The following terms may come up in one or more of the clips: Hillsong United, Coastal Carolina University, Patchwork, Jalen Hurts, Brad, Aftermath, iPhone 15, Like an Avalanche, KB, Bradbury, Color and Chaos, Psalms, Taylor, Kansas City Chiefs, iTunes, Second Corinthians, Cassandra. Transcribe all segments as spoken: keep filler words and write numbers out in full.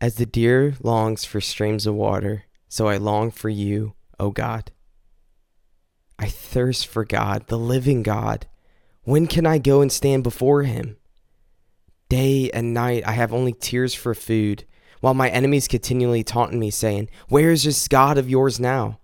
As the deer longs for streams of water, so I long for you, O God. I thirst for God, the living God. When can I go and stand before him? Day and night I have only tears for food, while my enemies continually taunt me, saying, "Where is this God of yours now?"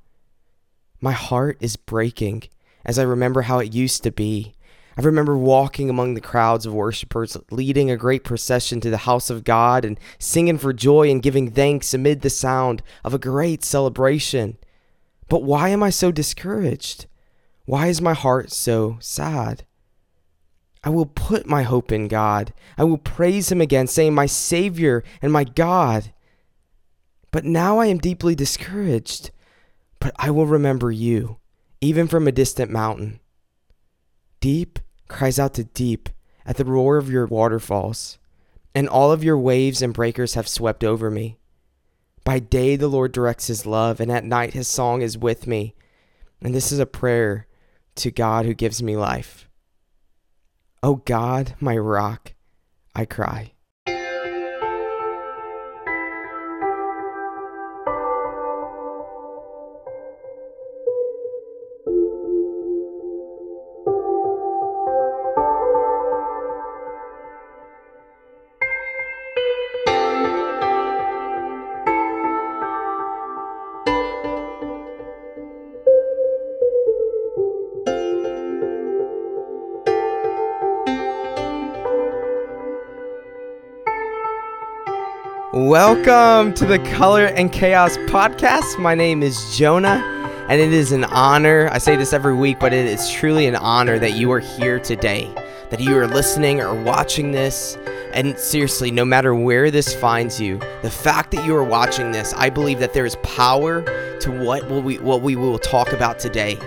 My heart is breaking as I remember how it used to be. I remember walking among the crowds of worshipers, leading a great procession to the house of God and singing for joy and giving thanks amid the sound of a great celebration. But why am I so discouraged? Why is my heart so sad? I will put my hope in God. I will praise him again, saying, "My Savior and my God." But now I am deeply discouraged. But I will remember you, even from a distant mountain. Deep cries out to deep at the roar of your waterfalls, and all of your waves and breakers have swept over me. By day the Lord directs his love, and at night his song is with me. And this is a prayer to God who gives me life. O God, my rock, I cry. Welcome to the Color and Chaos podcast. My name is Jonah, and it is an honor. I say this every week, but it is truly an honor that you are here today, that you are listening or watching this. And seriously, no matter where this finds you, the fact that you are watching this, I believe that there is power to what will we what we will talk about today.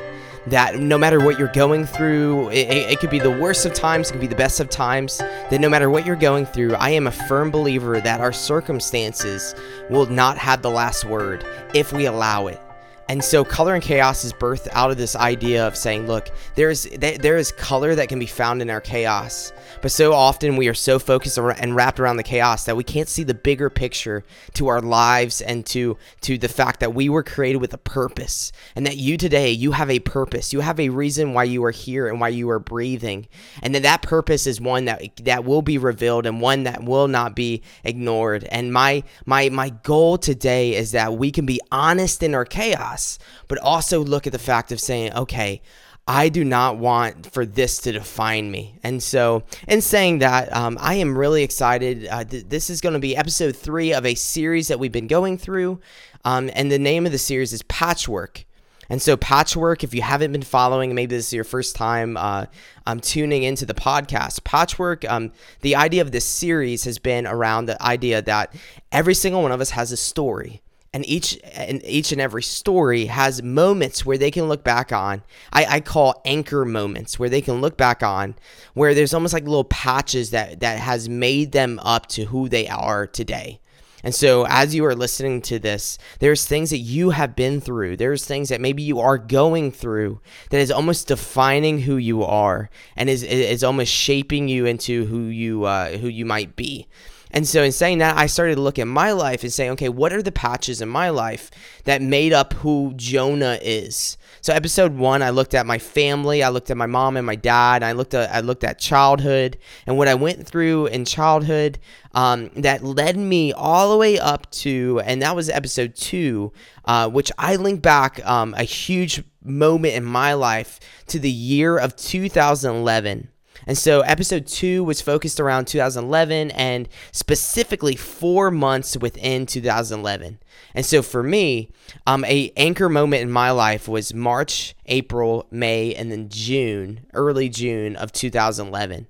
That no matter what you're going through, it, it, it could be the worst of times, it could be the best of times, that no matter what you're going through, I am a firm believer that our circumstances will not have the last word if we allow it. And so Color and Chaos is birthed out of this idea of saying, look, there is there is color that can be found in our chaos. But so often we are so focused and wrapped around the chaos that we can't see the bigger picture to our lives and to, to the fact that we were created with a purpose. And that you today, you have a purpose. You have a reason why you are here and why you are breathing. And that that purpose is one that that will be revealed and one that will not be ignored. And my my my goal today is that we can be honest in our chaos, but also look at the fact of saying, okay, I do not want for this to define me. And so in saying that, um, I am really excited. Uh, th- this is going to be episode three of a series that we've been going through. Um, and the name of the series is Patchwork. And so Patchwork, if you haven't been following, maybe this is your first time uh, um, tuning into the podcast. Patchwork, um, the idea of this series has been around the idea that every single one of us has a story. And each and each and every story has moments where they can look back on. I, I call anchor moments where they can look back on, where there's almost like little patches that, that has made them up to who they are today. And so as you are listening to this, there's things that you have been through. There's things that maybe you are going through that is almost defining who you are and is is almost shaping you into who you uh, who you might be. And so in saying that, I started to look at my life and say, okay, what are the patches in my life that made up who Jonah is? So episode one, I looked at my family, I looked at my mom and my dad, and I looked at I looked at childhood and what I went through in childhood um, that led me all the way up to, and that was episode two, uh, which I link back um, a huge moment in my life to the year of two thousand eleven. And so episode two was focused around two thousand eleven and specifically four months within two thousand eleven. And so for me, um, a anchor moment in my life was March, April, May, and then June, early June of two thousand eleven.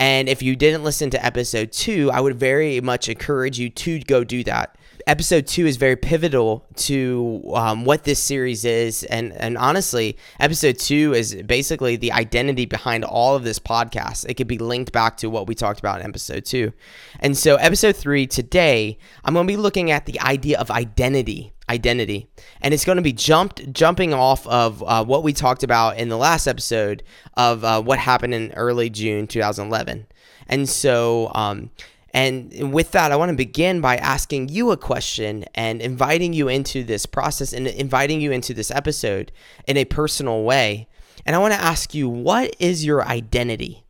And if you didn't listen to episode two, I would very much encourage you to go do that. Episode two is very pivotal to um, what this series is, and and honestly, episode two is basically the identity behind all of this podcast. It could be linked back to what we talked about in episode two. And so episode three today, I'm going to be looking at the idea of identity. Identity. And it's going to be jumped, jumping off of uh, what we talked about in the last episode of uh, what happened in early June two thousand eleven. And so um And with that, I want to begin by asking you a question and inviting you into this process and inviting you into this episode in a personal way. And I want to ask you, what is your identity?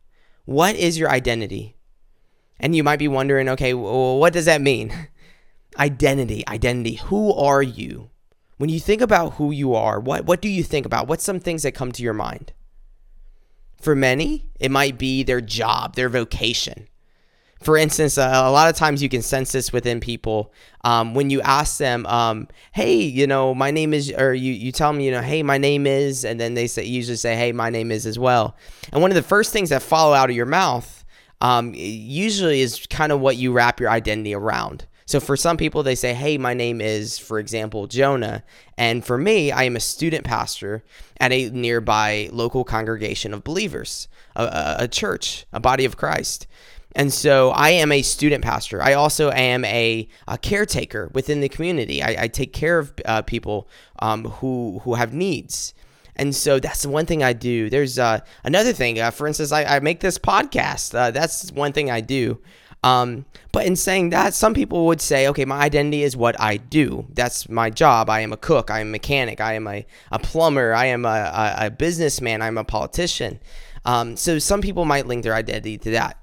What is your identity? And you might be wondering, okay, well, what does that mean? Identity, identity. Who are you? When you think about who you are, what, what do you think about? What's some things that come to your mind? For many, it might be their job, their vocation. For instance, uh, a lot of times you can sense this within people um, when you ask them, um, hey, you know, my name is, or you, you tell them, you know, hey, my name is, and then they say, usually say, hey, my name is as well. And one of the first things that follow out of your mouth um, usually is kind of what you wrap your identity around. So for some people, they say, hey, my name is, for example, Jonah. And for me, I am a student pastor at a nearby local congregation of believers, a, a church, a body of Christ. And so I am a student pastor. I also am a, a caretaker within the community. I, I take care of uh, people um, who who have needs. And so that's the one thing I do. There's uh, another thing. Uh, for instance, I, I make this podcast. Uh, that's one thing I do. Um, but in saying that, some people would say, okay, my identity is what I do. That's my job. I am a cook. I am a mechanic. I am a, a plumber. I am a, a, a businessman. I'm a politician. Um, so some people might link their identity to that.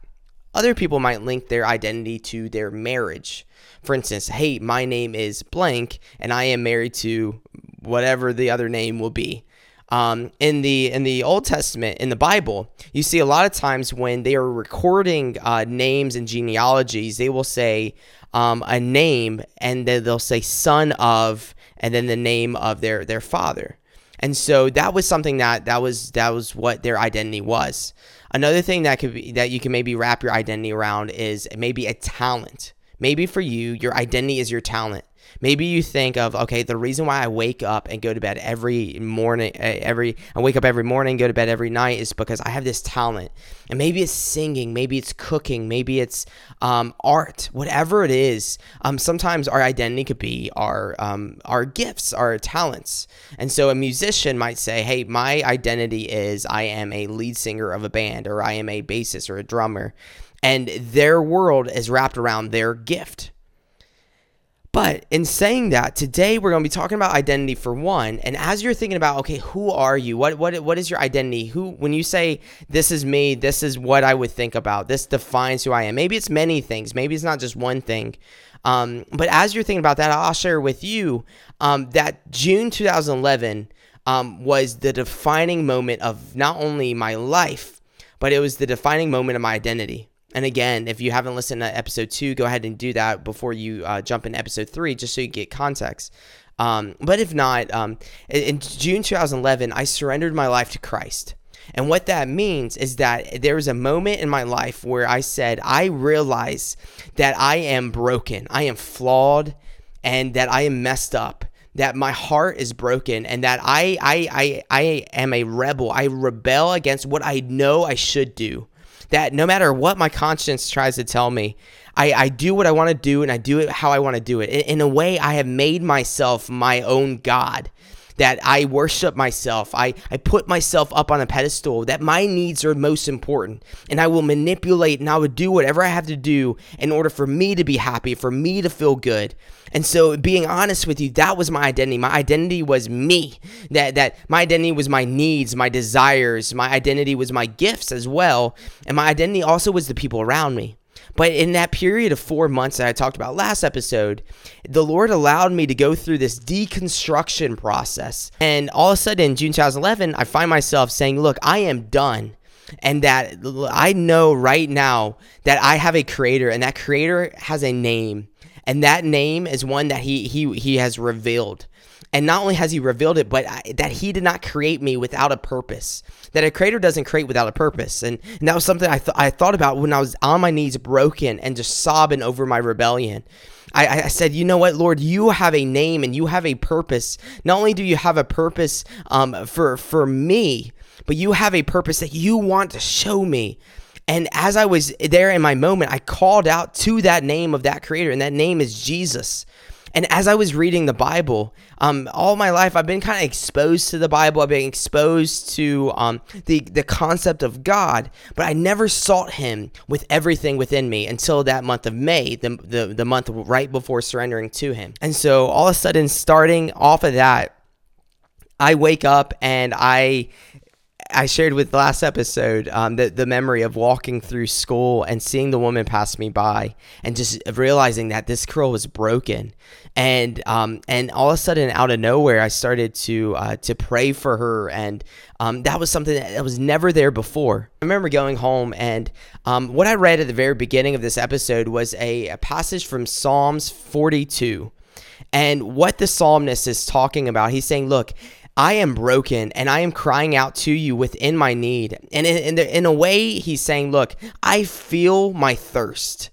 Other people might link their identity to their marriage. For instance, hey, my name is blank and I am married to whatever the other name will be. Um, in the in the Old Testament, in the Bible, you see a lot of times when they are recording uh, names and genealogies, they will say um, a name and then they'll say son of, and then the name of their their father. And so that was something that that was that was what their identity was. Another thing that could be, that you can maybe wrap your identity around is maybe a talent. Maybe for you, your identity is your talent. Maybe you think of, okay, the reason why I wake up and go to bed every morning, every I wake up every morning, go to bed every night is because I have this talent. And maybe it's singing, maybe it's cooking, maybe it's um, art, whatever it is. Um, sometimes our identity could be our um, our gifts, our talents. And so a musician might say, hey, my identity is I am a lead singer of a band, or I am a bassist or a drummer. And their world is wrapped around their gift. But in saying that, today we're going to be talking about identity for one. And as you're thinking about, okay, who are you? What what what is your identity? Who, when you say this is me, this is what I would think about. This defines who I am. Maybe it's many things. Maybe it's not just one thing. Um, but as you're thinking about that, I'll share with you um, that June twenty eleven um, was the defining moment of not only my life, but it was the defining moment of my identity. And again, if you haven't listened to episode two, go ahead and do that before you uh, jump into episode three, just so you get context. Um, but if not, um, in June twenty eleven, I surrendered my life to Christ. And what that means is that there was a moment in my life where I said, I realize that I am broken, I am flawed, and that I am messed up, that my heart is broken, and that I, I, I, I am a rebel. I rebel against what I know I should do. That no matter what my conscience tries to tell me, I, I do what I want to do and I do it how I want to do it. In, in a way, I have made myself my own God, that I worship myself. I, I put myself up on a pedestal, that my needs are most important. And I will manipulate and I would do whatever I have to do in order for me to be happy, for me to feel good. And so being honest with you, that was my identity. My identity was me. That that my identity was my needs, my desires. My identity was my gifts as well. And my identity also was the people around me. But in that period of four months that I talked about last episode, the Lord allowed me to go through this deconstruction process. And all of a sudden, in June twenty eleven, I find myself saying, look, I am done. And that I know right now that I have a creator, and that creator has a name. And that name is one that he he he has revealed. And not only has he revealed it, but I, that he did not create me without a purpose, that a creator doesn't create without a purpose. And, and that was something I, th- I thought about when I was on my knees broken and just sobbing over my rebellion. I, I said, you know what, Lord, you have a name and you have a purpose. Not only do you have a purpose um, for, for me, but you have a purpose that you want to show me. And as I was there in my moment, I called out to that name of that creator, and that name is Jesus. And as I was reading the Bible, um, all my life, I've been kind of exposed to the Bible. I've been exposed to um, the, the concept of God, but I never sought him with everything within me until that month of May, the, the, the month right before surrendering to him. And so all of a sudden, starting off of that, I wake up and I... I shared with the last episode um, the, the memory of walking through school and seeing the woman pass me by and just realizing that this girl was broken. And um, and all of a sudden, out of nowhere, I started to uh, to pray for her. And um, that was something that was never there before. I remember going home, and um, what I read at the very beginning of this episode was a, a passage from Psalms forty-two. And what the psalmist is talking about, he's saying, look, I am broken and I am crying out to you within my need. And in, in, the, in a way, he's saying, look, I feel my thirst.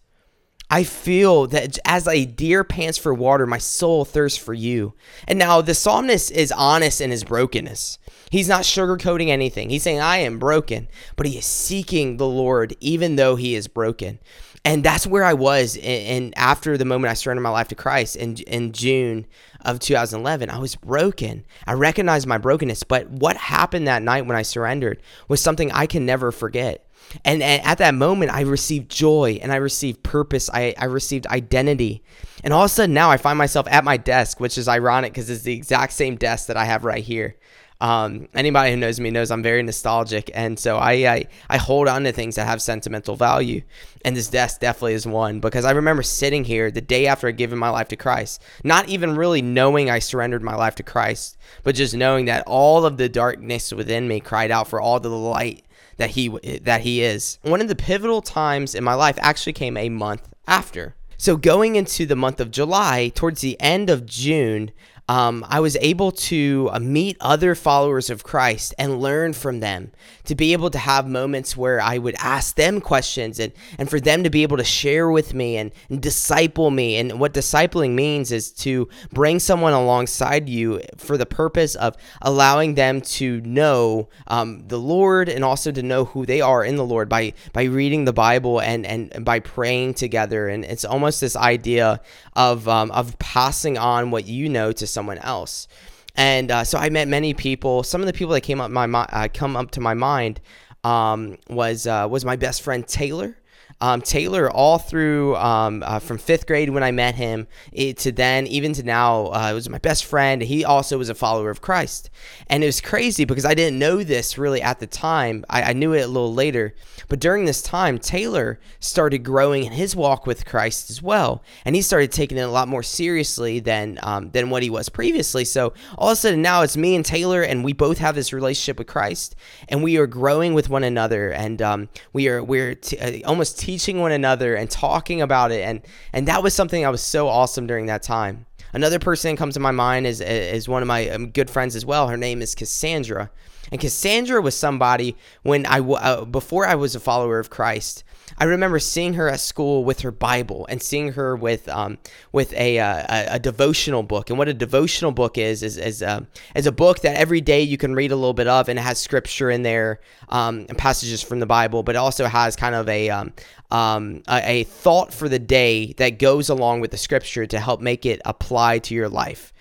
I feel that as a deer pants for water, my soul thirsts for you. And now the psalmist is honest in his brokenness. He's not sugarcoating anything. He's saying, I am broken, but he is seeking the Lord even though he is broken. And that's where I was. And after the moment I surrendered my life to Christ in, in June of two thousand eleven, I was broken. I recognized my brokenness. But what happened that night when I surrendered was something I can never forget. And, and at that moment, I received joy and I received purpose. I, I received identity. And all of a sudden now I find myself at my desk, which is ironic because it's the exact same desk that I have right here. Um, anybody who knows me knows I'm very nostalgic. And so I, I, I hold on to things that have sentimental value. And this desk definitely is one, because I remember sitting here the day after I given my life to Christ, not even really knowing I surrendered my life to Christ, but just knowing that all of the darkness within me cried out for all the light that he, that he is. One of the pivotal times in my life actually came a month after. So going into the month of July, towards the end of June, Um, I was able to uh, meet other followers of Christ and learn from them, to be able to have moments where I would ask them questions and, and for them to be able to share with me and, and disciple me. And what discipling means is to bring someone alongside you for the purpose of allowing them to know um, the Lord, and also to know who they are in the Lord by, by reading the Bible and, and, and by praying together. And it's almost this idea of, um, of passing on what you know to someone else. And uh, so I met many people. Some of the people that came up my uh, come up to my mind um, was uh, was my best friend Taylor. Um, Taylor, all through um, uh, from fifth grade when I met him it, to then, even to now, uh, was my best friend. He also was a follower of Christ. And it was crazy because I didn't know this really at the time. I, I knew it a little later. But during this time, Taylor started growing in his walk with Christ as well. And he started taking it a lot more seriously than, um, than what he was previously. So all of a sudden now it's me and Taylor, and we both have this relationship with Christ. And we are growing with one another. And um, we are we're t- almost teaching one another and talking about it. And, and that was something that was so awesome during that time. Another person that comes to my mind is, is one of my good friends as well. Her name is Cassandra. And Cassandra was somebody when I, uh, before I was a follower of Christ, I remember seeing her at school with her Bible and seeing her with um, with a, uh, a a devotional book. And what a devotional book is is is a uh, is a book that every day you can read a little bit of, and it has scripture in there, um, and passages from the Bible, but it also has kind of a um, um, a, a thought for the day that goes along with the scripture to help make it apply to your life.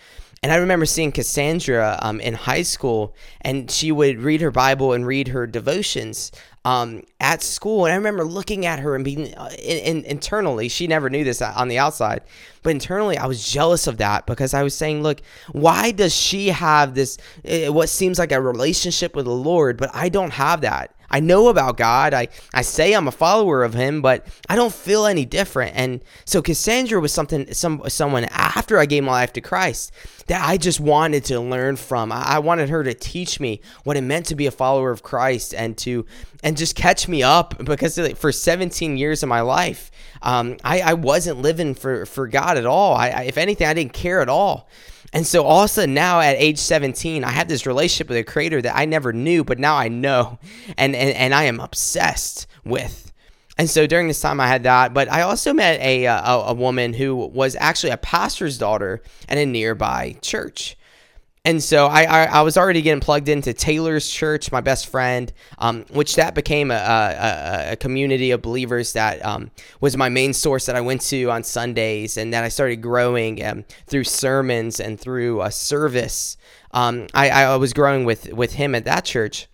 And I remember seeing Cassandra um, in high school, and she would read her Bible and read her devotions um, at school. And I remember looking at her and being uh, in, in, internally, she never knew this on the outside, but internally I was jealous of that, because I was saying, look, why does she have this, uh, what seems like a relationship with the Lord, but I don't have that? I know about God. I, I say I'm a follower of him, but I don't feel any different. And so Cassandra was something, some someone after I gave my life to Christ that I just wanted to learn from. I, I wanted her to teach me what it meant to be a follower of Christ, and to and just catch me up, because for seventeen years of my life, um, I, I wasn't living for, for God at all. I, I, if anything, I didn't care at all. And so all of a sudden now at age seventeen, I have this relationship with a creator that I never knew, but now I know, and, and, and I am obsessed with. And so during this time I had that, but I also met a, a, a woman who was actually a pastor's daughter at a nearby church. And so I, I, I was already getting plugged into Taylor's church, my best friend, um, which that became a, a, a community of believers that um, was my main source that I went to on Sundays, and that I started growing um, through sermons and through a service. Um, I, I was growing with, with him at that church.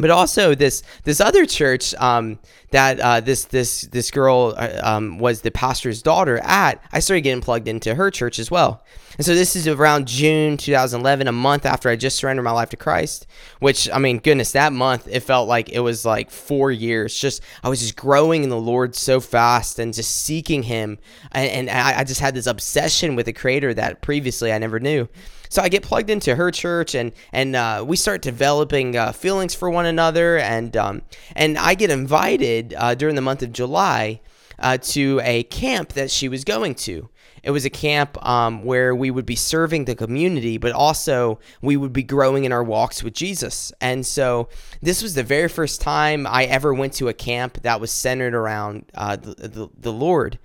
But also this this other church um, that uh, this this this girl uh, um, was the pastor's daughter at, I started getting plugged into her church as well. And so this is around June two thousand eleven, a month after I just surrendered my life to Christ, which, I mean, goodness, that month, it felt like it was like four years. Just I was just growing in the Lord so fast and just seeking him. And, and I, I just had this obsession with the Creator that previously I never knew. So I get plugged into her church, and and uh, we start developing uh, feelings for one another, and um, and I get invited uh, during the month of July uh, to a camp that she was going to. It was a camp um, where we would be serving the community, but also we would be growing in our walks with Jesus. And so this was the very first time I ever went to a camp that was centered around uh, the, the, the Lord.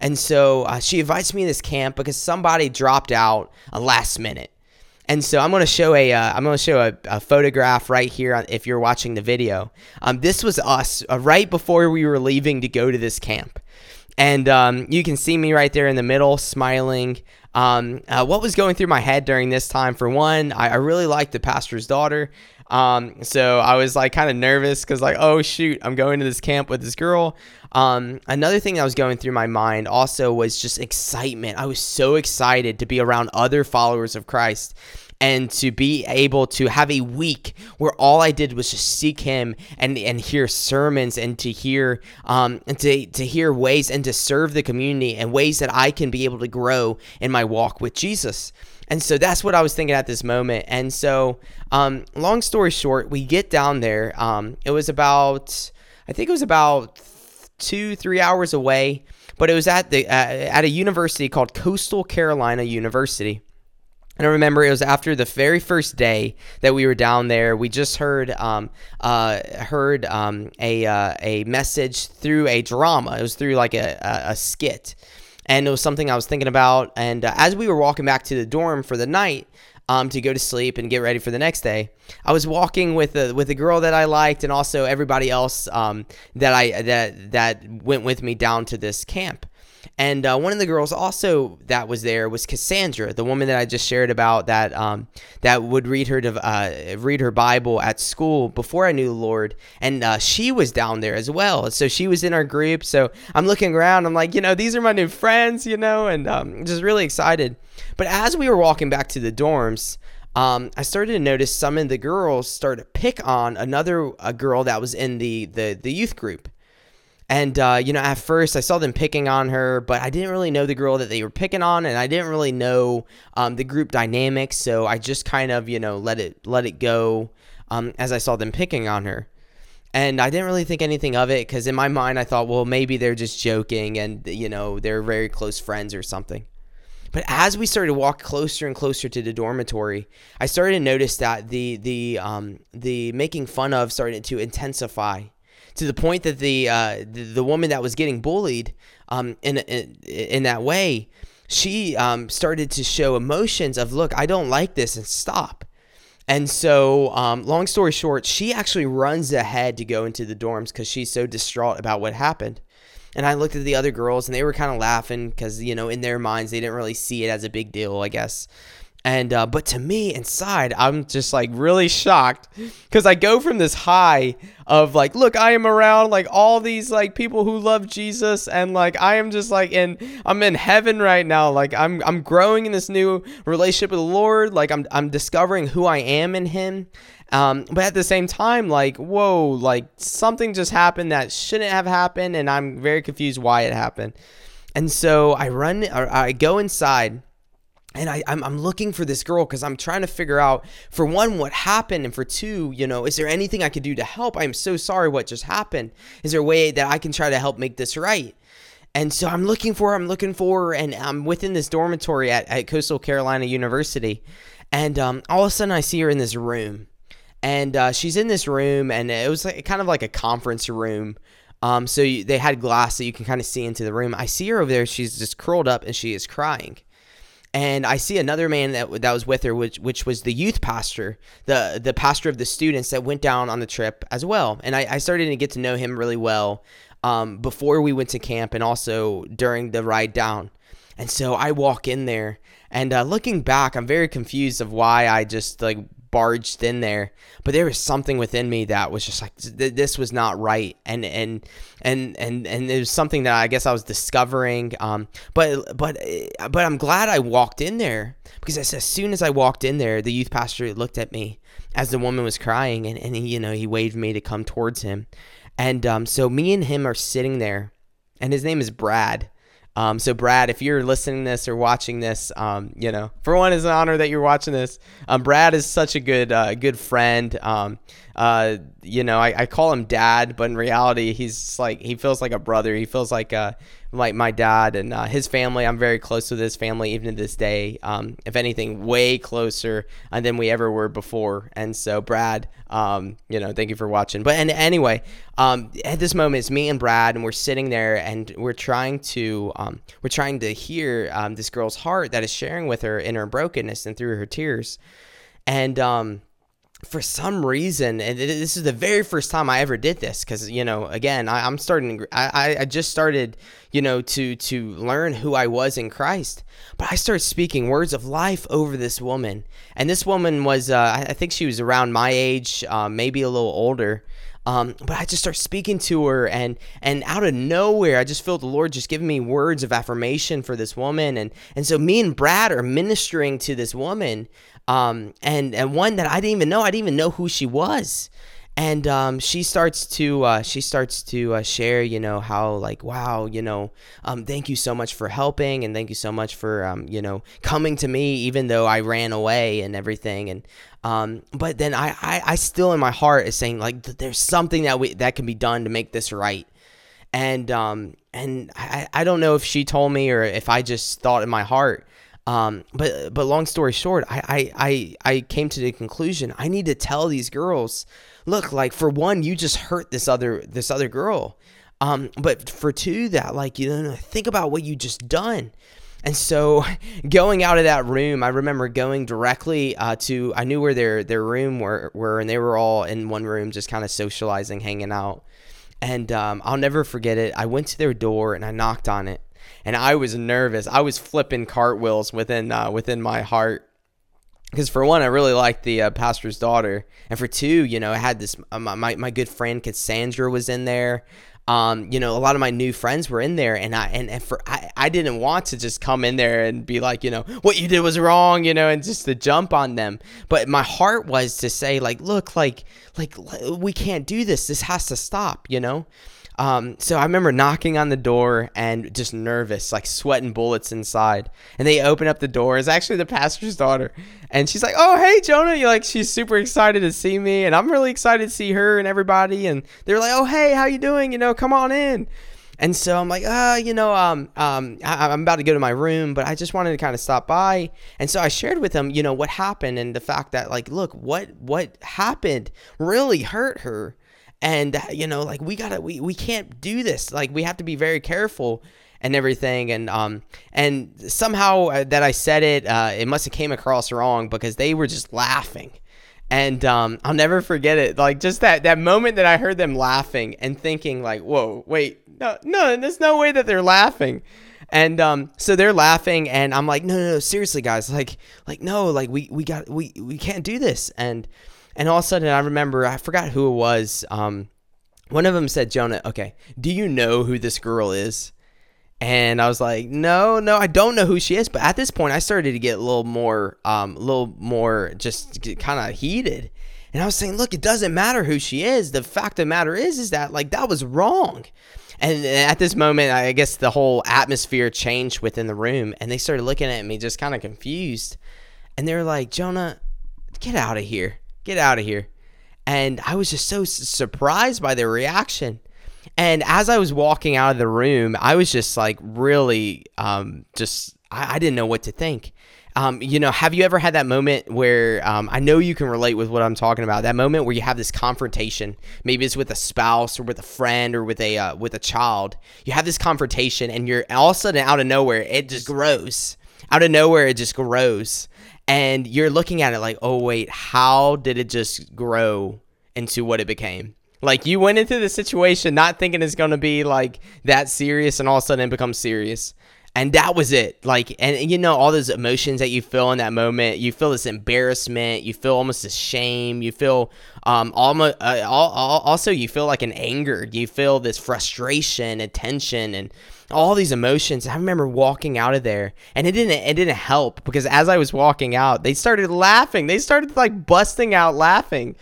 And so uh, she invites me to this camp because somebody dropped out uh, last minute. And so I'm going to show a uh, I'm going to show a, a photograph right here if you're watching the video. Um, this was us uh, right before we were leaving to go to this camp. And um, you can see me right there in the middle smiling. Um, uh, what was going through my head during this time? For one, I, I really liked the pastor's daughter. Um, so I was like kind of nervous because like, oh shoot, I'm going to this camp with this girl. Um, another thing that was going through my mind also was just excitement. I was so excited to be around other followers of Christ and to be able to have a week where all I did was just seek him and, and hear sermons and to hear um and to, to hear ways and to serve the community and ways that I can be able to grow in my walk with Jesus. And so that's what I was thinking at this moment. And so um, long story short, we get down there. Um, it was about, I think it was about two, three hours away, but it was at the uh, at a university called Coastal Carolina University. And I remember it was after the very first day that we were down there. We just heard um, uh, heard um, a uh, a message through a drama. It was through like a, a, a skit. And it was something I was thinking about. And uh, as we were walking back to the dorm for the night um, to go to sleep and get ready for the next day, I was walking with a, with a girl that I liked, and also everybody else um, that I that that went with me down to this camp. And uh, one of the girls also that was there was Cassandra, the woman that I just shared about, that um, that would read her uh, read her Bible at school before I knew the Lord. And uh, she was down there as well. So she was in our group. So I'm looking around. I'm like, you know, these are my new friends, you know, and um, just really excited. But as we were walking back to the dorms, Um, I started to notice some of the girls started to pick on another a girl that was in the the, the youth group. And, uh, you know, at first I saw them picking on her, but I didn't really know the girl that they were picking on, and I didn't really know um, the group dynamics. So I just kind of, you know, let it let it go um, as I saw them picking on her. And I didn't really think anything of it because in my mind I thought, well, maybe they're just joking and, you know, they're very close friends or something. But as we started to walk closer and closer to the dormitory, I started to notice that the the um, the making fun of started to intensify, to the point that the uh, the, the woman that was getting bullied um, in, in in that way, she um, started to show emotions of, look, I don't like this, and stop. And so um, long story short, she actually runs ahead to go into the dorms because she's so distraught about what happened. And I looked at the other girls and they were kind of laughing because, you know, in their minds, they didn't really see it as a big deal, I guess. And uh, but to me inside, I'm just like really shocked because I go from this high of like, look, I am around like all these like people who love Jesus, and like I am just like in I'm in heaven right now. Like I'm I'm growing in this new relationship with the Lord. Like I'm I'm discovering who I am in Him. Um, but at the same time, like, whoa, like something just happened that shouldn't have happened, and I'm very confused why it happened. And so I run or I go inside. And I, I'm, I'm looking for this girl because I'm trying to figure out, for one, what happened, and for two, you know, is there anything I could do to help? I'm so sorry what just happened. Is there a way that I can try to help make this right? And so I'm looking for her, I'm looking for her, and I'm within this dormitory at, at Coastal Carolina University. And um, all of a sudden I see her in this room. And uh, she's in this room, and it was like, kind of like a conference room. Um, so you, they had glass that you can kind of see into the room. I see her over there. She's just curled up, and she is crying. And I see another man that that was with her, which which was the youth pastor, the the pastor of the students that went down on the trip as well. And I, I started to get to know him really well um, before we went to camp and also during the ride down. And so I walk in there, and uh, looking back, I'm very confused of why I just like barged in there. But there was something within me that was just like, this was not right, and and and and and it was something that I guess I was discovering. Um, but but but I'm glad I walked in there, because as, as soon as I walked in there, the youth pastor looked at me as the woman was crying, and and he, you know, he waved me to come towards him, and um, so me and him are sitting there, and his name is Brad. Um, so Brad, if you're listening to this or watching this, um, you know, for one, it's an honor that you're watching this. Um, Brad is such a good, uh, good friend. Um, uh, you know, I, I call him Dad, but in reality, he's like, he feels like a brother. He feels like a, like my dad, and uh, his family. I'm very close with his family, even to this day. Um, if anything, way closer than we ever were before. And so, Brad, um, you know, thank you for watching. But and anyway, um, at this moment, it's me and Brad, and we're sitting there, and we're trying to, um, we're trying to hear um, this girl's heart that is sharing with her in her brokenness and through her tears, and. Um, For some reason, and this is the very first time I ever did this, because, you know, again, I, I'm starting, I, I just started, you know, to to learn who I was in Christ. But I started speaking words of life over this woman. And this woman was, uh, I think she was around my age, uh, maybe a little older. Um, but I just started speaking to her, and and out of nowhere, I just felt the Lord just giving me words of affirmation for this woman. And and so me and Brad are ministering to this woman, um, and, and one that I didn't even know. I didn't even know who she was. And um, she starts to uh, she starts to uh, share, you know, how like, wow, you know, um, thank you so much for helping, and thank you so much for, um, you know, coming to me, even though I ran away and everything. And um, but then I, I, I still in my heart is saying, like, there's something that we that can be done to make this right. And um, and I, I don't know if she told me or if I just thought in my heart. Um, but but long story short, I, I I I came to the conclusion I need to tell these girls, look, like, for one, you just hurt this other this other girl, um, but for two, that, like, you know, think about what you just done. And so going out of that room, I remember going directly uh, to I knew where their their room were were, and they were all in one room, just kind of socializing, hanging out. And um, I'll never forget it. I went to their door and I knocked on it. And I was nervous. I was flipping cartwheels within uh, within my heart. Because for one, I really liked the uh, pastor's daughter. And for two, you know, I had this, uh, my, my good friend Cassandra was in there. Um, you know, a lot of my new friends were in there, and I and, and for I, I didn't want to just come in there and be like, you know, what you did was wrong, you know, and just to jump on them. But my heart was to say, like, look, like, like we can't do this. This has to stop, you know. Um, so I remember knocking on the door and just nervous, like sweating bullets inside. And they open up the door. It's actually the pastor's daughter. And she's like, oh, hey, Jonah. You're like, she's super excited to see me. And I'm really excited to see her and everybody. And they're like, oh, hey, how you doing? You know, come on in. And so I'm like, uh, you know, um, um, I, I'm about to go to my room, but I just wanted to kind of stop by. And so I shared with them, you know, what happened, and the fact that, like, look, what, what happened really hurt her. And, you know, like, we gotta, we, we can't do this. Like, we have to be very careful and everything. And, um, and somehow that I said it, uh, it must've came across wrong, because they were just laughing. And, um, I'll never forget it. Like, just that, that moment that I heard them laughing and thinking, like, whoa, wait, no, no, there's no way that they're laughing. And um, so they're laughing, and I'm like, no, no, no, seriously, guys. Like, like, no, like we, we got, we, we can't do this. And, And all of a sudden, I remember, I forgot who it was. Um, one of them said, Jonah, okay, do you know who this girl is? And I was like, no, no, I don't know who she is. But at this point, I started to get a little more, um, a little more just kind of heated. And I was saying, look, it doesn't matter who she is. The fact of the matter is, is that, like, that was wrong. And at this moment, I guess the whole atmosphere changed within the room. And they started looking at me just kind of confused. And they were like, Jonah, get out of here. Get out of here. And I was just so surprised by their reaction. And as I was walking out of the room, I was just like, really, um, just, I, I didn't know what to think. Um, you know, have you ever had that moment where, um, I know you can relate with what I'm talking about, that moment where you have this confrontation, maybe it's with a spouse or with a friend or with a, uh, with a child, you have this confrontation, and you're all of a sudden out of nowhere, it just grows. out of nowhere, it just grows. And you're looking at it like, oh, wait, how did it just grow into what it became? Like, you went into the situation not thinking it's going to be, like, that serious, and all of a sudden it becomes serious. And that was it. Like, and, and, you know, all those emotions that you feel in that moment, you feel this embarrassment, you feel almost a shame, you feel um, almost, uh, all, all, also you feel like an anger, you feel this frustration and tension and all these emotions. I remember walking out of there, and it didn't it didn't help, because as I was walking out, they started laughing. They started, like, busting out laughing.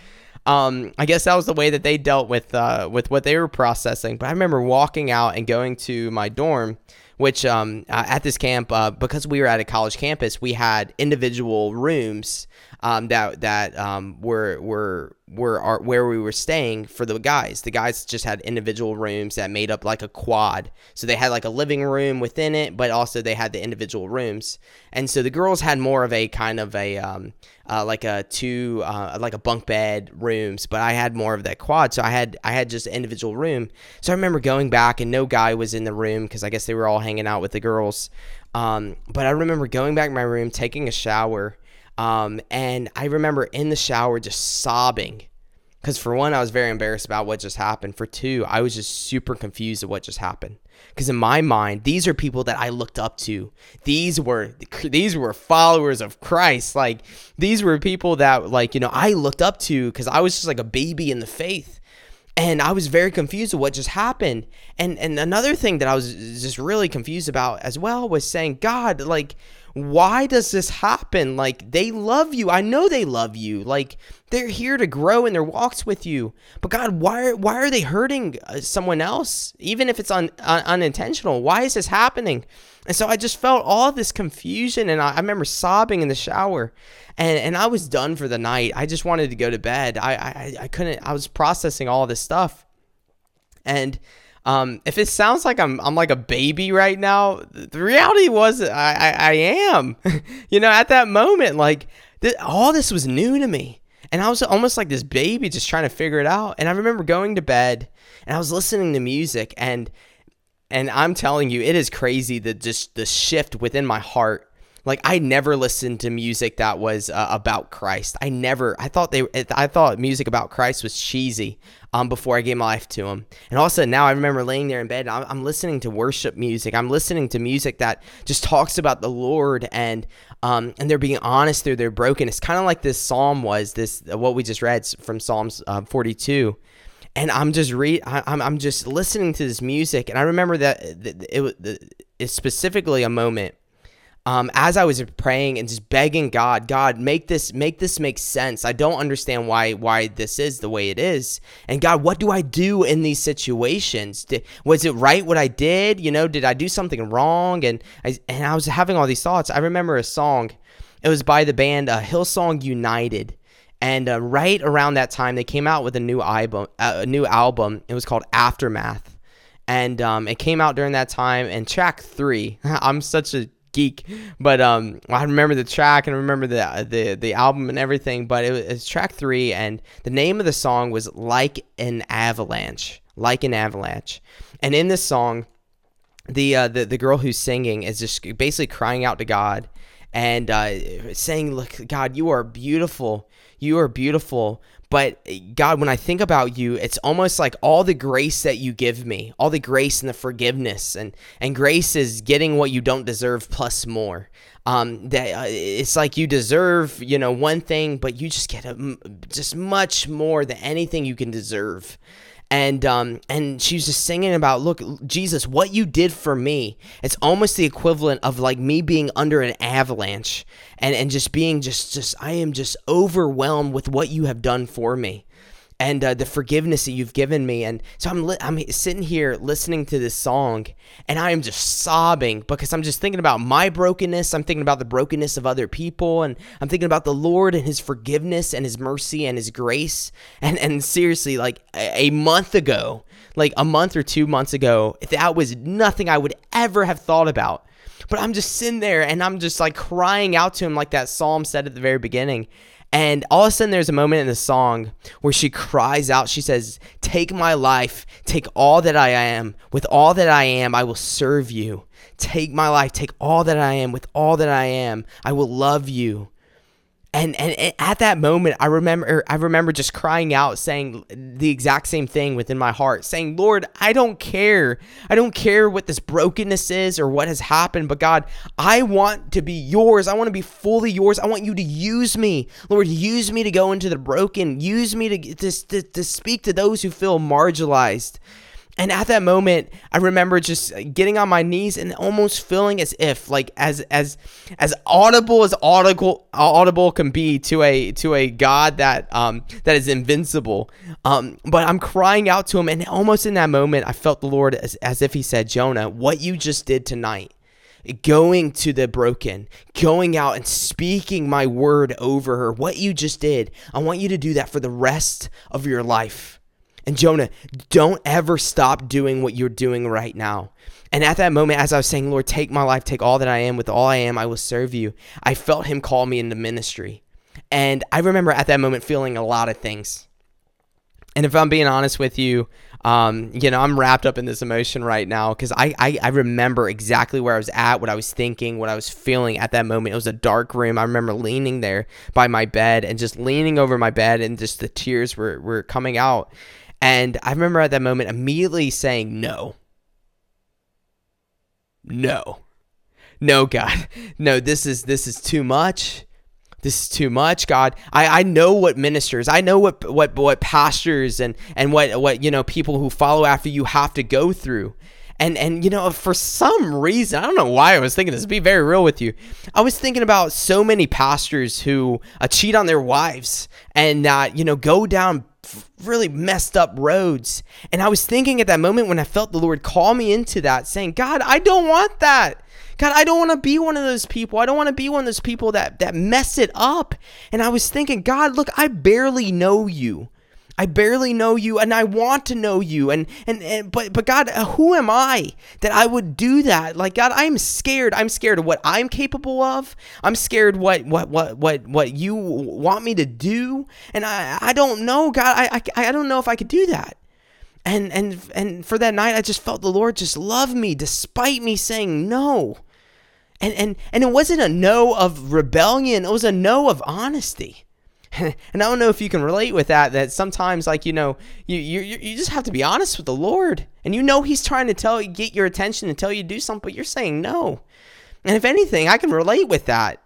Um, I guess that was the way that they dealt with uh, with what they were processing. But I remember walking out and going to my dorm, which um, uh, at this camp, uh, because we were at a college campus, we had individual rooms um, that that um, were were were our, where we were staying for the guys. The guys just had individual rooms that made up like a quad. So they had like a living room within it, but also they had the individual rooms. And so the girls had more of a kind of a um, uh, like a two uh, like a bunk bed rooms, but I had more of that quad. So I had I had just an individual room. So I remember going back, and no guy was in the room because I guess they were all hanging out with the girls. Um, but I remember going back to my room, taking a shower. Um, and I remember in the shower just sobbing, because for one, I was very embarrassed about what just happened. For two, I was just super confused at what just happened, because in my mind, these are people that I looked up to. These were, these were followers of Christ. Like, these were people that, like, you know, I looked up to, because I was just like a baby in the faith. And I was very confused at what just happened. And and another thing that I was just really confused about as well was saying, God, like, why does this happen? Like, they love you. I know they love you. Like, they're here to grow in their walks with you. But God, why are, why are they hurting someone else? Even if it's un, un, unintentional, why is this happening? And so I just felt all this confusion, and I, I remember sobbing in the shower, and, and I was done for the night. I just wanted to go to bed. I I, I couldn't. I was processing all this stuff, and um, if it sounds like I'm I'm like a baby right now, the reality was I I, I am. You know, at that moment, like th- all this was new to me, and I was almost like this baby just trying to figure it out. And I remember going to bed, and I was listening to music, and. And I'm telling you, it is crazy that just the shift within my heart. Like, I never listened to music that was uh, about Christ. I never, I thought they, I thought music about Christ was cheesy um, before I gave my life to him. And also now I remember laying there in bed, and I'm, I'm listening to worship music. I'm listening to music that just talks about the Lord, and um, and they're being honest through their brokenness. Kind of like this Psalm was, this, what we just read from Psalms uh, forty-two. And I'm just re I'm I'm just listening to this music, and I remember that it is specifically a moment um, as I was praying and just begging God, God, make this make this make sense. I don't understand why why this is the way it is, and God, what do I do in these situations? Did, was it right what I did? You know, did I do something wrong? And I, and I was having all these thoughts. I remember a song. It was by the band uh, Hillsong United. And uh, right around that time, they came out with a new album. Uh, a new album. It was called Aftermath, and um, it came out during that time. And track three, I'm such a geek, but um, I remember the track and I remember the the the album and everything. But it was, it was track three, and the name of the song was "Like an Avalanche." Like an avalanche, and in this song, the uh, the the girl who's singing is just basically crying out to God. And uh, saying, look, God, you are beautiful. You are beautiful. But God, when I think about you, it's almost like all the grace that you give me, all the grace and the forgiveness. And, and grace is getting what you don't deserve plus more. Um, that uh, it's like you deserve, you know, one thing, but you just get a, just much more than anything you can deserve. And um and she was just singing about, look, Jesus, what you did for me, it's almost the equivalent of like me being under an avalanche and and just being just just I am just overwhelmed with what you have done for me, and uh, the forgiveness that you've given me. And so I'm li- I'm sitting here listening to this song, and I am just sobbing because I'm just thinking about my brokenness. I'm thinking about the brokenness of other people, and I'm thinking about the Lord and his forgiveness and his mercy and his grace. And and seriously, like a, a month ago, like a month or two months ago, that was nothing I would ever have thought about. But I'm just sitting there, and I'm just like crying out to him like that Psalm said at the very beginning. And all of a sudden, there's a moment in the song where she cries out. She says, take my life, take all that I am. With all that I am, I will serve you. Take my life. Take all that I am with all that I am. I will love you. And, and and at that moment, I remember I remember just crying out, saying the exact same thing within my heart, saying, Lord, I don't care. I don't care what this brokenness is or what has happened, but God, I want to be yours. I want to be fully yours. I want you to use me. Lord, use me to go into the broken. Use me to, to, to, to speak to those who feel marginalized. And at that moment, I remember just getting on my knees and almost feeling as if, like, as as as audible as audible audible can be to a to a God that um that is invincible. Um, but I'm crying out to him, and almost in that moment, I felt the Lord as, as if he said, Jonah, what you just did tonight, going to the broken, going out and speaking my word over her, what you just did, I want you to do that for the rest of your life. And Jonah, don't ever stop doing what you're doing right now. And at that moment, as I was saying, Lord, take my life, take all that I am, with all I am, I will serve you, I felt him call me into ministry. And I remember at that moment feeling a lot of things. And if I'm being honest with you, um, you know, I'm wrapped up in this emotion right now because I, I, I remember exactly where I was at, what I was thinking, what I was feeling at that moment. It was a dark room. I remember leaning there by my bed and just leaning over my bed, and just the tears were, were coming out. And I remember at that moment immediately saying, no, no, no, God, no, this is, this is too much. This is too much, God. I, I know what ministers, I know what, what, what pastors and, and what, what, you know, people who follow after you have to go through. And, and, you know, for some reason, I don't know why I was thinking this, to be very real with you, I was thinking about so many pastors who uh, cheat on their wives and, uh, you know, go down really messed up roads. And I was thinking at that moment when I felt the Lord call me into that, saying, God, I don't want that. God, I don't want to be one of those people. I don't want to be one of those people that, that mess it up. And I was thinking, God, look, I barely know you. I barely know you, and I want to know you, and and, and but but God, who am I that I would do that? Like, God, I'm scared. I'm scared of what I'm capable of. I'm scared what what what what what you want me to do, and I I don't know, God. I I, I don't know if I could do that. And and and for that night, I just felt the Lord just love me despite me saying no, and and and it wasn't a no of rebellion. It was a no of honesty. And I don't know if you can relate with that, that sometimes, like, you know, you, you you just have to be honest with the Lord. And you know he's trying to tell you, get your attention and tell you to do something, but you're saying no. And if anything, I can relate with that.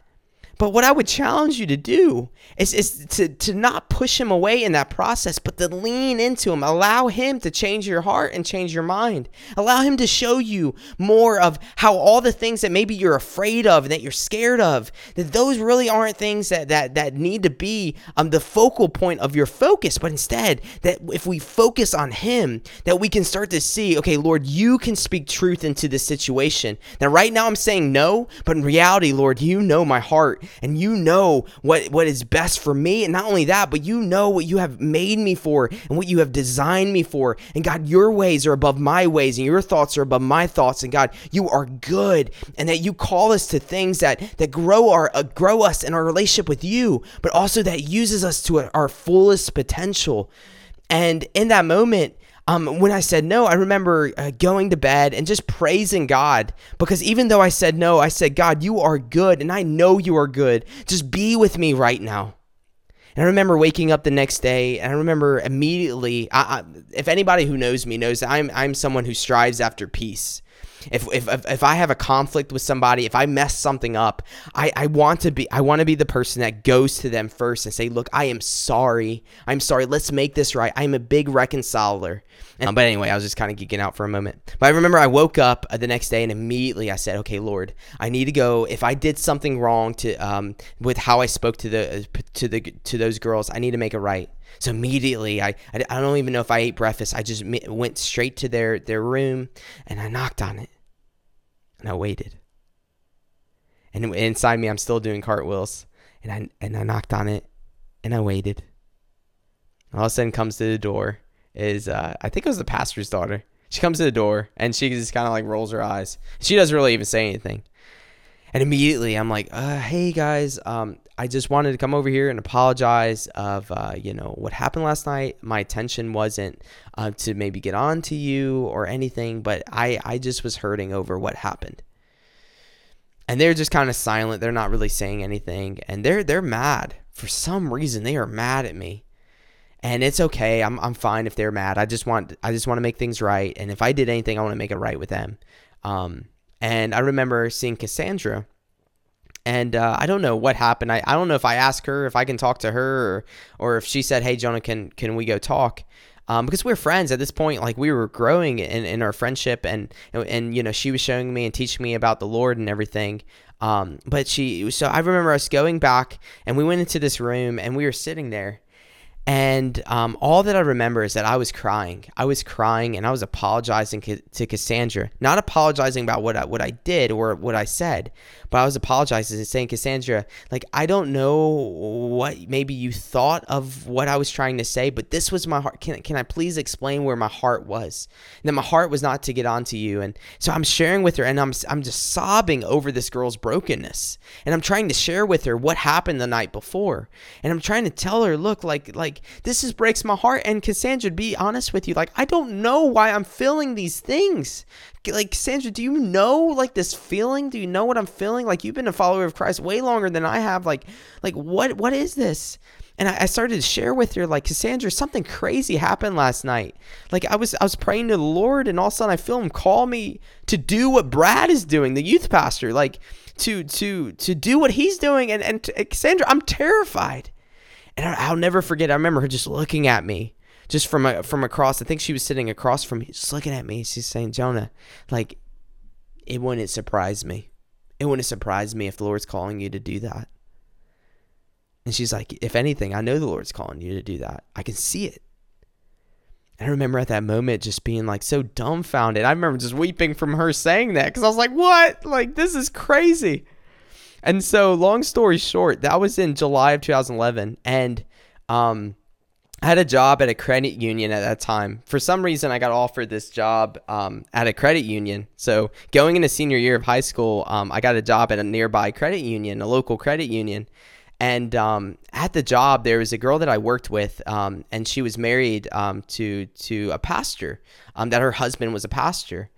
But what I would challenge you to do is, is to, to not push him away in that process, but to lean into him. Allow him to change your heart and change your mind. Allow him to show you more of how all the things that maybe you're afraid of, that you're scared of, that those really aren't things that that, that need to be um, the focal point of your focus. But instead, that if we focus on him, that we can start to see, okay, Lord, you can speak truth into this situation. Now, right now I'm saying no, but in reality, Lord, you know my heart. And you know what, what is best for me. And not only that, but you know what you have made me for and what you have designed me for. And God, your ways are above my ways and your thoughts are above my thoughts. And God, you are good, and that you call us to things that, that grow our uh, grow us in our relationship with you, but also that uses us to our fullest potential. And in that moment, Um, when I said no, I remember uh, going to bed and just praising God, because even though I said no, I said, God, you are good, and I know you are good. Just be with me right now. And I remember waking up the next day, and I remember immediately, I, I, if anybody who knows me knows that I'm, I'm someone who strives after peace. If, if if I have a conflict with somebody, if I mess something up, I, I want to be I want to be the person that goes to them first and say, look, I am sorry. I'm sorry. Let's make this right. I'm a big reconciler. Um, but anyway, I was just kind of geeking out for a moment. But I remember I woke up the next day and immediately I said, okay, Lord, I need to go. If I did something wrong to um with how I spoke to the to the to those girls, I need to make it right. So immediately, I, I, I don't even know if I ate breakfast. I just mi- went straight to their, their room, and I knocked on it, and I waited. And inside me, I'm still doing cartwheels, and I and I knocked on it, and I waited. All of a sudden, comes to the door is uh, I think it was the pastor's daughter. She comes to the door, and she just kind of like rolls her eyes. She doesn't really even say anything. And immediately I'm like, uh, hey guys, um, I just wanted to come over here and apologize of, uh, you know, what happened last night. My intention wasn't uh, to maybe get on to you or anything, but I, I just was hurting over what happened. And they're just kind of silent. They're not really saying anything. And they're they're mad. For some reason, they are mad at me. And it's okay. I'm I'm fine if they're mad. I just want I just want to make things right. And if I did anything, I want to make it right with them. Um, and I remember seeing Cassandra. And uh, I don't know what happened. I, I don't know if I asked her if I can talk to her, or, or if she said, hey, Jonah, can can we go talk? Um, because we're friends at this point. Like, we were growing in, in our friendship. And, and, and, you know, she was showing me and teaching me about the Lord and everything. Um, but she, so I remember us going back, and we went into this room, and we were sitting there. And um, all that I remember is that I was crying. I was crying, and I was apologizing to Cassandra. Not apologizing about what I, what I did or what I said, but I was apologizing and saying, Cassandra, like, I don't know what maybe you thought of what I was trying to say, but this was my heart. Can, can I please explain where my heart was? And that my heart was not to get onto you. And so I'm sharing with her, and I'm I'm just sobbing over this girl's brokenness. And I'm trying to share with her what happened the night before. And I'm trying to tell her, look, like, like, Like, this is breaks my heart. And Cassandra, to be honest with you, like, I don't know why I'm feeling these things. Like, Cassandra, do you know, like, this feeling? Do you know what I'm feeling? Like, you've been a follower of Christ way longer than I have. Like, like what, what is this? And I, I started to share with her, like, Cassandra, something crazy happened last night. Like, I was, I was praying to the Lord, and all of a sudden I feel him call me to do what Brad is doing, the youth pastor, like, to, to, to do what he's doing. And, and to, Cassandra, I'm terrified. And I'll never forget, I remember her just looking at me, just from a, from across. I think she was sitting across from me, just looking at me. She's saying, Jonah, like, it wouldn't surprise me. It wouldn't surprise me if the Lord's calling you to do that. And she's like, if anything, I know the Lord's calling you to do that. I can see it. And I remember at that moment just being, like, so dumbfounded. I remember just weeping from her saying that, because I was like, what? Like, this is crazy. And so, long story short, that was in July of two thousand eleven, and um, I had a job at a credit union at that time. For some reason, I got offered this job um, at a credit union. So, going into senior year of high school, um, I got a job at a nearby credit union, a local credit union. And um, at the job, there was a girl that I worked with, um, and she was married um, to to a pastor, um, that her husband was a pastor.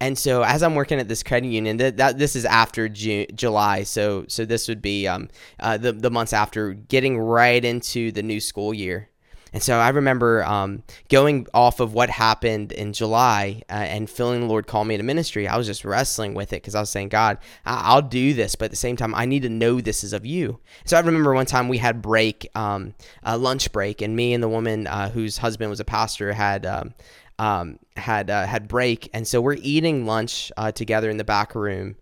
And so, as I'm working at this credit union, that, that this is after June, July, so so this would be um uh, the the months after, getting right into the new school year. And so I remember um going off of what happened in July uh, and feeling the Lord call me into ministry. I was just wrestling with it, because I was saying, God, I- I'll do this, but at the same time, I need to know this is of you. So I remember one time we had break, um a lunch break, and me and the woman uh, whose husband was a pastor had um. Um, had uh, had break, and so we're eating lunch uh, together in the back room,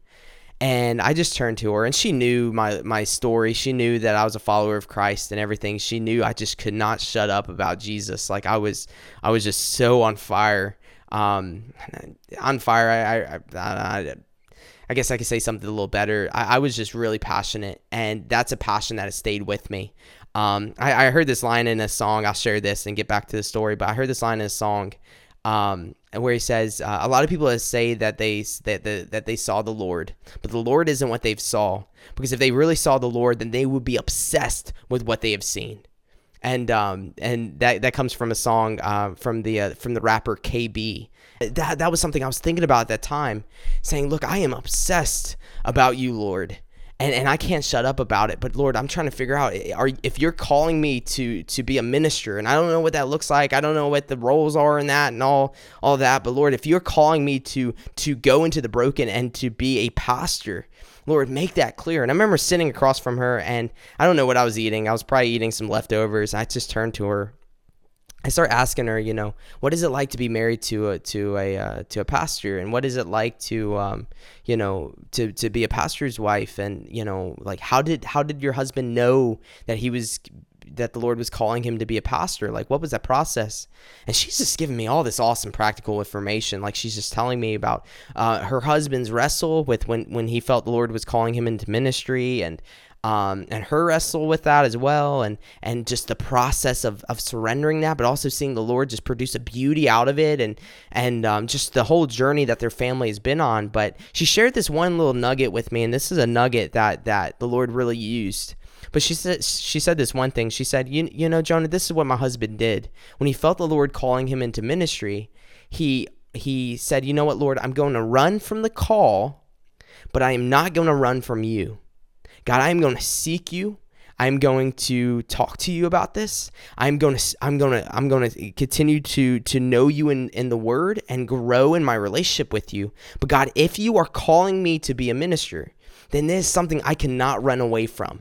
and I just turned to her, and she knew my my story. She knew that I was a follower of Christ and everything. She knew I just could not shut up about Jesus. Like, I was, I was just so on fire, um, on fire. I I, I, I I guess I could say something a little better. I, I was just really passionate, and that's a passion that has stayed with me. Um, I, I heard this line in a song. I'll share this and get back to the story, but I heard this line in a song. Um, where he says, uh, a lot of people say that they that, that that they saw the Lord, but the Lord isn't what they've saw, because if they really saw the Lord, then they would be obsessed with what they have seen. And um, and that, that comes from a song uh, from the uh, from the rapper K B. That that was something I was thinking about at that time, saying, look, I am obsessed about you, Lord. And and I can't shut up about it. But Lord, I'm trying to figure out are if you're calling me to to be a minister, and I don't know what that looks like. I don't know what the roles are in that and all all that. But Lord, if you're calling me to to go into the broken and to be a pastor, Lord, make that clear. And I remember sitting across from her, and I don't know what I was eating. I was probably eating some leftovers. I just turned to her. I start asking her, you know, what is it like to be married to a to a uh, to a pastor, and what is it like to, um, you know, to, to be a pastor's wife, and you know, like how did how did your husband know that he was that the Lord was calling him to be a pastor? Like, what was that process? And she's just giving me all this awesome practical information. Like, she's just telling me about uh, her husband's wrestle with when when he felt the Lord was calling him into ministry, and. Um, and her wrestle with that as well, and and just the process of of surrendering that, but also seeing the Lord just produce a beauty out of it, and and um, just the whole journey that their family has been on. But she shared this one little nugget with me, and this is a nugget that that the Lord really used. But she said she said this one thing. She said, you you know, Jonah, this is what my husband did when he felt the Lord calling him into ministry. He he said, you know what, Lord, I'm going to run from the call, but I am not going to run from you. God, I am going to seek you. I'm going to talk to you about this. I'm going to I'm going to I'm going to continue to to know you in in the word and grow in my relationship with you. But God, if you are calling me to be a minister, then this is something I cannot run away from.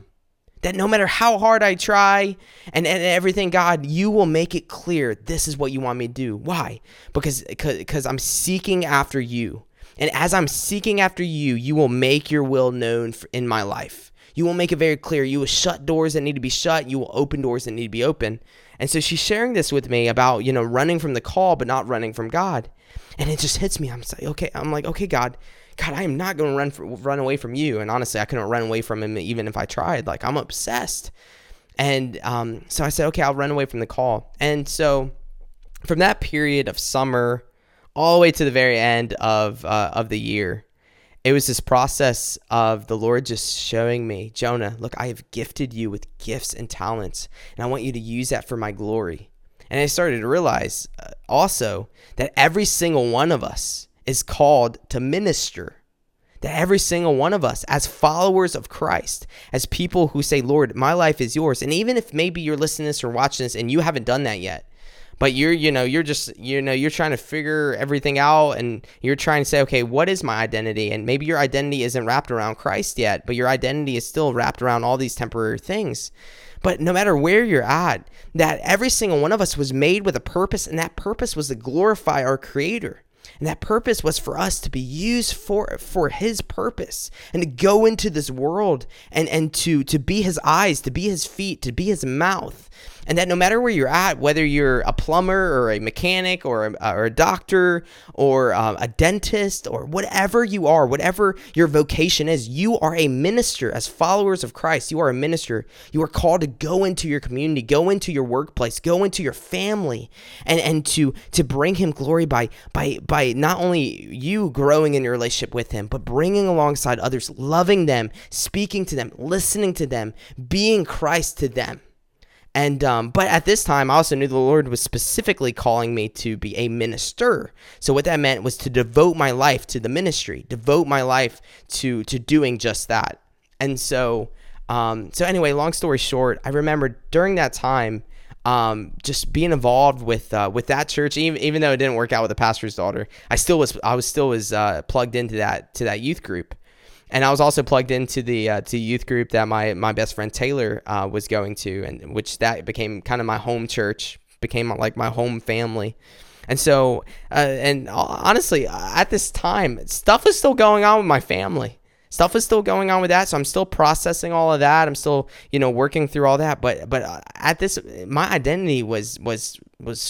That no matter how hard I try and, and everything, God, you will make it clear this is what you want me to do. Why? Because because I'm seeking after you. And as I'm seeking after you, you will make your will known in my life. You will make it very clear. You will shut doors that need to be shut. You will open doors that need to be open. And so she's sharing this with me about, you know, running from the call, but not running from God. And it just hits me. I'm like, okay, I'm like, okay, God, God, I am not going to run for, run away from you. And honestly, I couldn't run away from him even if I tried. Like, I'm obsessed. And um, so I said, okay, I'll run away from the call. And so from that period of summer all the way to the very end of uh, of the year, it was this process of the Lord just showing me, Jonah, look, I have gifted you with gifts and talents, and I want you to use that for my glory. And I started to realize also that every single one of us is called to minister, that every single one of us as followers of Christ, as people who say, Lord, my life is yours. And even if maybe you're listening to this or watching this and you haven't done that yet, but you're, you know, you're just, you know, you're trying to figure everything out and you're trying to say, okay, what is my identity? And maybe your identity isn't wrapped around Christ yet, but your identity is still wrapped around all these temporary things. But no matter where you're at, that every single one of us was made with a purpose, and that purpose was to glorify our Creator. And that purpose was for us to be used for for his purpose and to go into this world and, and to, to be his eyes, to be his feet, to be his mouth. And that no matter where you're at, whether you're a plumber or a mechanic or a, or a doctor or uh, a dentist or whatever you are, whatever your vocation is, you are a minister. As followers of Christ, you are a minister. You are called to go into your community, go into your workplace, go into your family, and, and to to bring him glory by by by not only you growing in your relationship with him, but bringing alongside others, loving them, speaking to them, listening to them, being Christ to them. And um, but at this time, I also knew the Lord was specifically calling me to be a minister. So what that meant was to devote my life to the ministry, devote my life to to doing just that. And so, um, so anyway, long story short, I remember during that time, um, just being involved with uh, with that church, even even though it didn't work out with the pastor's daughter, I still was I was still was uh, plugged into that to that youth group. And I was also plugged into the uh, to youth group that my, my best friend Taylor uh, was going to, and which that became kind of my home church, became like my home family. And so, uh, and honestly, at this time, stuff is still going on with my family. Stuff is still going on with that, so I'm still processing all of that. I'm still, you know, working through all that. But but at this, my identity was was was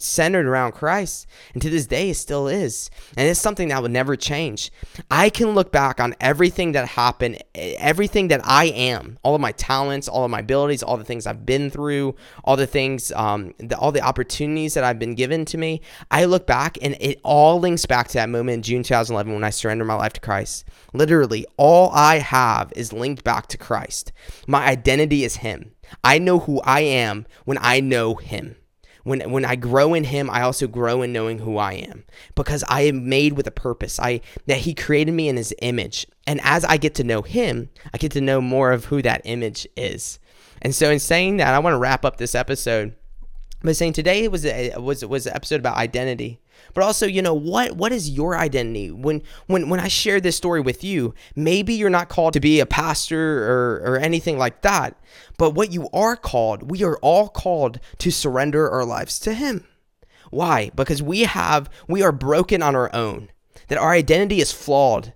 centered around Christ, and to this day, it still is. And it's something that will never change. I can look back on everything that happened, everything that I am, all of my talents, all of my abilities, all the things I've been through, all the things, um, the, all the opportunities that I've been given to me. I look back, and it all links back to that moment in June twenty eleven when I surrendered my life to Christ. Literally. Literally, all I have is linked back to Christ. My identity is him. I know who I am when I know him. When when I grow in him, I also grow in knowing who I am, because I am made with a purpose. I that he created me in his image. And as I get to know him, I get to know more of who that image is. And so in saying that, I want to wrap up this episode by saying today was a, was was an episode about identity. But also, you know, what what is your identity? When when when I share this story with you, maybe you're not called to be a pastor or, or anything like that. But what you are called, we are all called to surrender our lives to him. Why? Because we have we are broken on our own, that our identity is flawed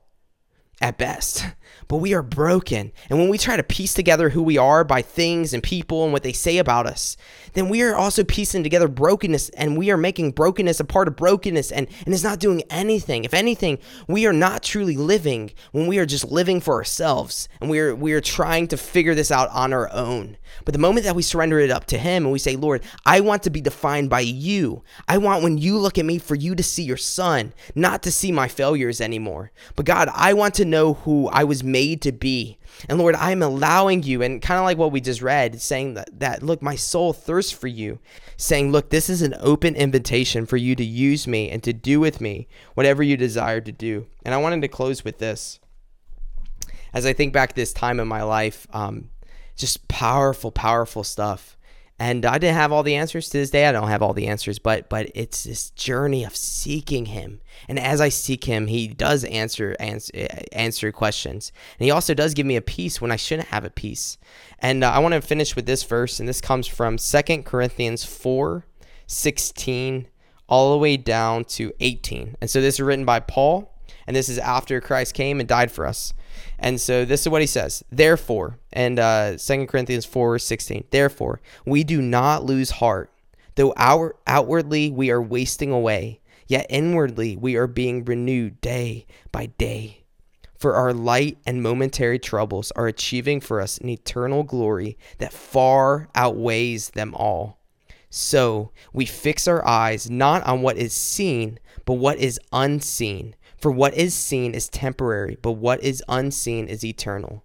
at best. But we are broken. And when we try to piece together who we are by things and people and what they say about us, then we are also piecing together brokenness, and we are making brokenness a part of brokenness, and, and it's not doing anything. If anything, we are not truly living when we are just living for ourselves, and we are we are trying to figure this out on our own. But the moment that we surrender it up to him and we say, Lord, I want to be defined by you. I want when you look at me for you to see your son, not to see my failures anymore. But God, I want to know who I was made to be. And Lord, I'm allowing you, and kind of like what we just read, saying that, that, look, my soul thirsts for you, saying, look, this is an open invitation for you to use me and to do with me whatever you desire to do. And I wanted to close with this. as I think back this time in my life, um, just powerful, powerful stuff. And I didn't have all the answers. To this day, I don't have all the answers, but but it's this journey of seeking him. And as I seek him, he does answer answer, answer questions. And he also does give me a peace when I shouldn't have a peace. And uh, I want to finish with this verse, and this comes from Second Corinthians four sixteen all the way down to eighteen. And so this is written by Paul, and this is after Christ came and died for us. And so this is what he says. Therefore, and uh, Second Corinthians four sixteen, therefore, we do not lose heart, though our outwardly we are wasting away, yet inwardly we are being renewed day by day. For our light and momentary troubles are achieving for us an eternal glory that far outweighs them all. So we fix our eyes not on what is seen, but what is unseen. For what is seen is temporary, but what is unseen is eternal.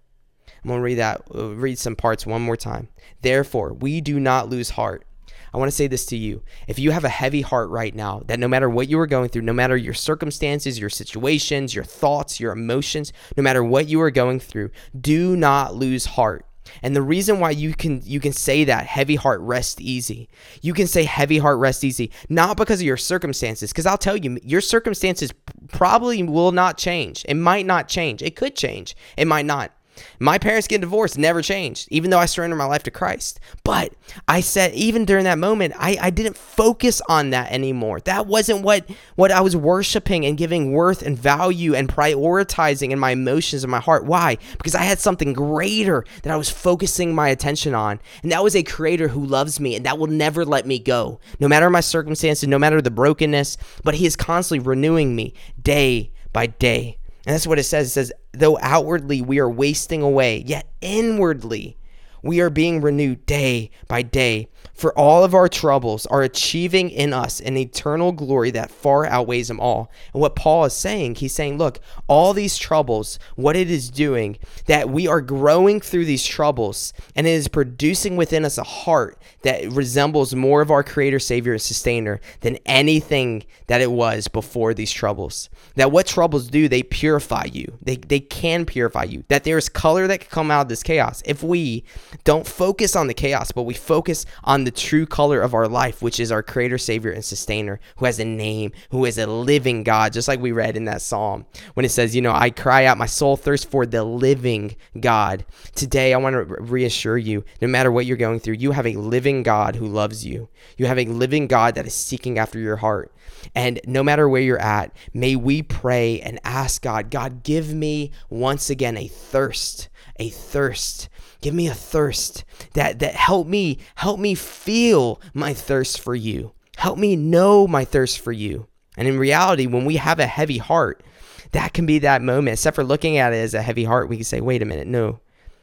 I'm going to read that, read some parts one more time. Therefore, we do not lose heart. I want to say this to you. If you have a heavy heart right now, that no matter what you are going through, no matter your circumstances, your situations, your thoughts, your emotions, no matter what you are going through, do not lose heart. And the reason why you can you can say that heavy heart rest easy, you can say heavy heart rest easy, not because of your circumstances, because I'll tell you, your circumstances probably will not change. It might not change. It could change. It might not. My parents getting divorced never changed, even though I surrendered my life to Christ. But I said, even during that moment, I, I didn't focus on that anymore. That wasn't what, what I was worshiping and giving worth and value and prioritizing in my emotions and my heart. Why? Because I had something greater that I was focusing my attention on. And that was a creator who loves me and that will never let me go, no matter my circumstances, no matter the brokenness. But he is constantly renewing me day by day. And that's what it says. It says, though outwardly we are wasting away, yet inwardly we are being renewed day by day. For all of our troubles are achieving in us an eternal glory that far outweighs them all. And what Paul is saying, he's saying, look, all these troubles, what it is doing, that we are growing through these troubles, and it is producing within us a heart that resembles more of our Creator, Savior, and Sustainer than anything that it was before these troubles. That what troubles do, they purify you. They they can purify you. That there is color that can come out of this chaos. If we don't focus on the chaos, but we focus on the true color of our life, which is our Creator, Savior, and Sustainer, who has a name, who is a living God, just like we read in that Psalm when it says, you know, I cry out, my soul thirsts for the living God. Today, I want to reassure you, no matter what you're going through, you have a living God who loves you. You have a living God that is seeking after your heart. And no matter where you're at, may we pray and ask God, God, give me once again a thirst, a thirst. Give me a thirst that, that help me, help me feel my thirst for you. Help me know my thirst for you. And in reality, when we have a heavy heart, that can be that moment. Except for looking at it as a heavy heart, we can say, wait a minute, no.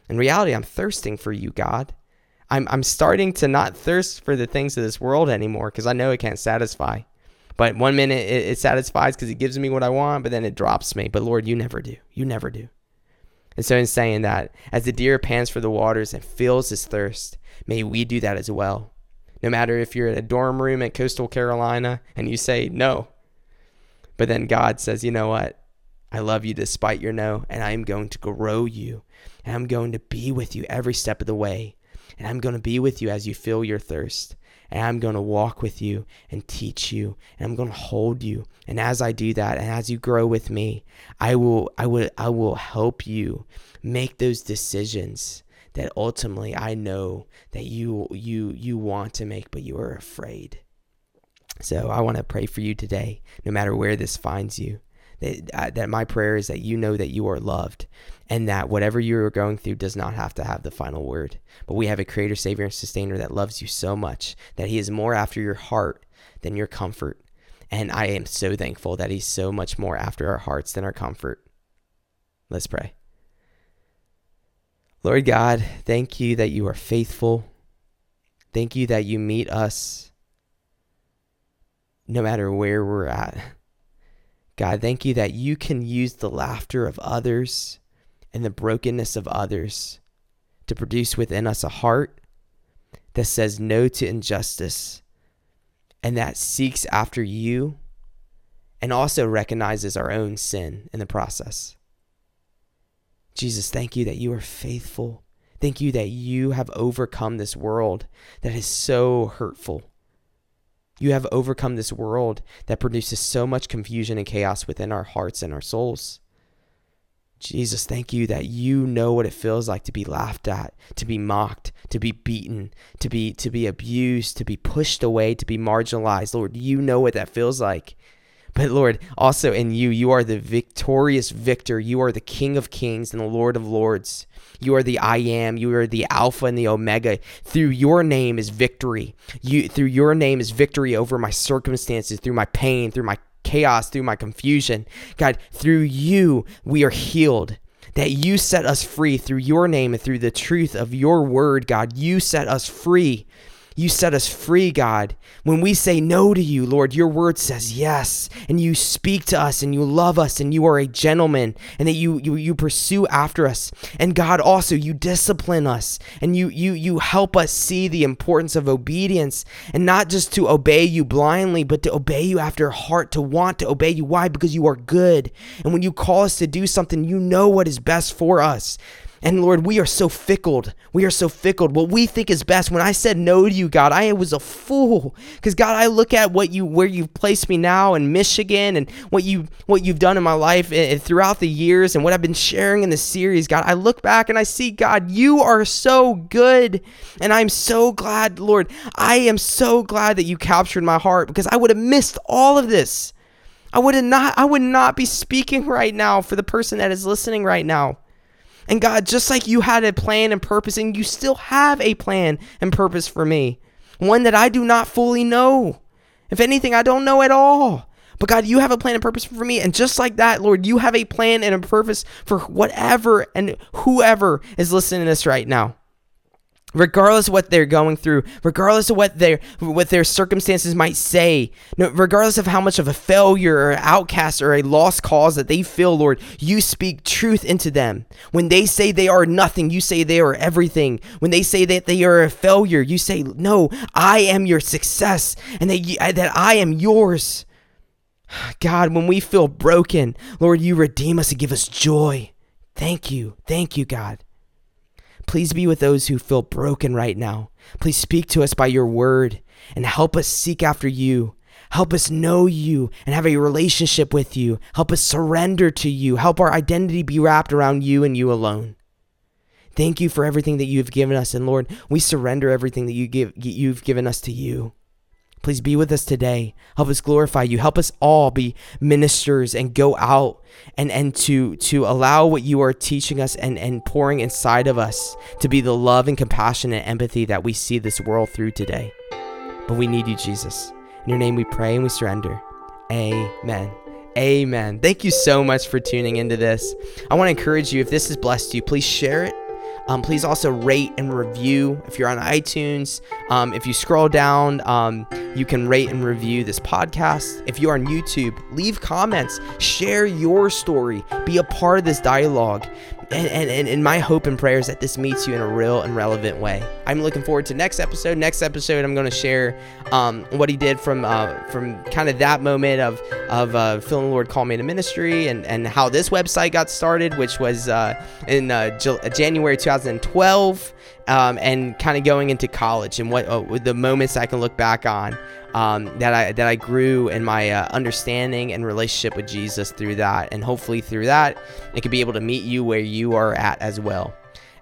In reality, I'm thirsting for you, God. I'm, I'm starting to not thirst for the things of this world anymore because I know it can't satisfy. But one minute it, it satisfies because it gives me what I want, but then it drops me. But Lord, you never do. You never do. And so in saying that, as the deer pants for the waters and feels his thirst, may we do that as well. No matter if you're in a dorm room at Coastal Carolina and you say no, but then God says, you know what? I love you despite your no, and I'm going to grow you, and I'm going to be with you every step of the way, and I'm going to be with you as you feel your thirst, and I'm going to walk with you and teach you, and I'm going to hold you. And as I do that, and as you grow with me, I will, I will, I will help you make those decisions that ultimately I know that you, you, you want to make, but you are afraid. So I want to pray for you today, no matter where this finds you. That, that my prayer is that you know that you are loved, and that whatever you are going through does not have to have the final word. But we have a Creator, Savior, and Sustainer that loves you so much that he is more after your heart than your comfort. And I am so thankful that he's so much more after our hearts than our comfort. Let's pray. Lord God, thank you that you are faithful. Thank you that you meet us no matter where we're at. God, thank you that you can use the laughter of others and the brokenness of others to produce within us a heart that says no to injustice and that seeks after you and also recognizes our own sin in the process. Jesus, thank you that you are faithful. Thank you that you have overcome this world that is so hurtful. You have overcome this world that produces so much confusion and chaos within our hearts and our souls. Jesus, thank you that you know what it feels like to be laughed at, to be mocked, to be beaten, to be to be abused, to be pushed away, to be marginalized. Lord, you know what that feels like. But Lord, also in you, you are the victorious victor. You are the King of Kings and the Lord of Lords. You are the I Am. You are the Alpha and the Omega. Through your name is victory. You through your name is victory over my circumstances, through my pain, through my chaos, through my confusion. God, through you, we are healed. That you set us free through your name and through the truth of your word, God. You set us free. You set us free, God. When we say no to you, Lord, your word says yes. And you speak to us and you love us and you are a gentleman and that you you, you pursue after us. And God, also, you discipline us and you, you, you help us see the importance of obedience and not just to obey you blindly, but to obey you after heart, to want to obey you. Why? Because you are good. And when you call us to do something, you know what is best for us. And Lord, we are so fickled. We are so fickled. What we think is best. When I said no to you, God, I was a fool. Because God, I look at what you, where you've placed me now in Michigan, and what you, what you've done in my life and throughout the years, and what I've been sharing in the series. God, I look back and I see, God, you are so good, and I'm so glad, Lord. I am so glad that you captured my heart because I would have missed all of this. I would have not. I would not be speaking right now for the person that is listening right now. And God, just like you had a plan and purpose, and you still have a plan and purpose for me, one that I do not fully know. If anything, I don't know at all. But God, you have a plan and purpose for me. And just like that, Lord, you have a plan and a purpose for whatever and whoever is listening to this right now. Regardless of what they're going through, regardless of what their what their circumstances might say, no, regardless of how much of a failure or an outcast or a lost cause that they feel, Lord, you speak truth into them. When they say they are nothing, you say they are everything. When they say that they are a failure, you say, no, I am your success and that, you, that I am yours. God, when we feel broken, Lord, you redeem us and give us joy. Thank you. Thank you, God. Please be with those who feel broken right now. Please speak to us by your word and help us seek after you. Help us know you and have a relationship with you. Help us surrender to you. Help our identity be wrapped around you and you alone. Thank you for everything that you've given us. And Lord, we surrender everything that you give, you've given us to you. Please be with us today. Help us glorify you. Help us all be ministers and go out and, and to, to allow what you are teaching us and, and pouring inside of us to be the love and compassion and empathy that we see this world through today. But we need you, Jesus. In your name we pray and we surrender. Amen. Amen. Thank you so much for tuning into this. I want to encourage you, if this has blessed you, please share it. Um, please also rate and review if you're on iTunes. Um, if you scroll down, um, you can rate and review this podcast. If you're on YouTube, leave comments, share your story, be a part of this dialogue. And, and, and my hope and prayer is that this meets you in a real and relevant way. I'm looking forward to next episode. Next episode, I'm going to share um, what he did from uh, from kind of that moment of of uh, feeling the Lord call me into ministry, and, and how this website got started, which was uh, in uh, January two thousand twelve, um, and kind of going into college and what uh, the moments I can look back on um, that I that I grew in my uh, understanding and relationship with Jesus through that, and hopefully through that, I could be able to meet you where you. you are at as well.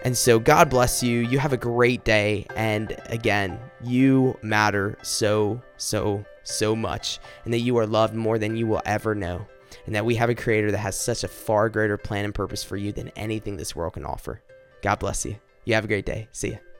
And so God bless you. You have a great day. And again, you matter so, so, so much, and that you are loved more than you will ever know. And that we have a creator that has such a far greater plan and purpose for you than anything this world can offer. God bless you. You have a great day. See ya.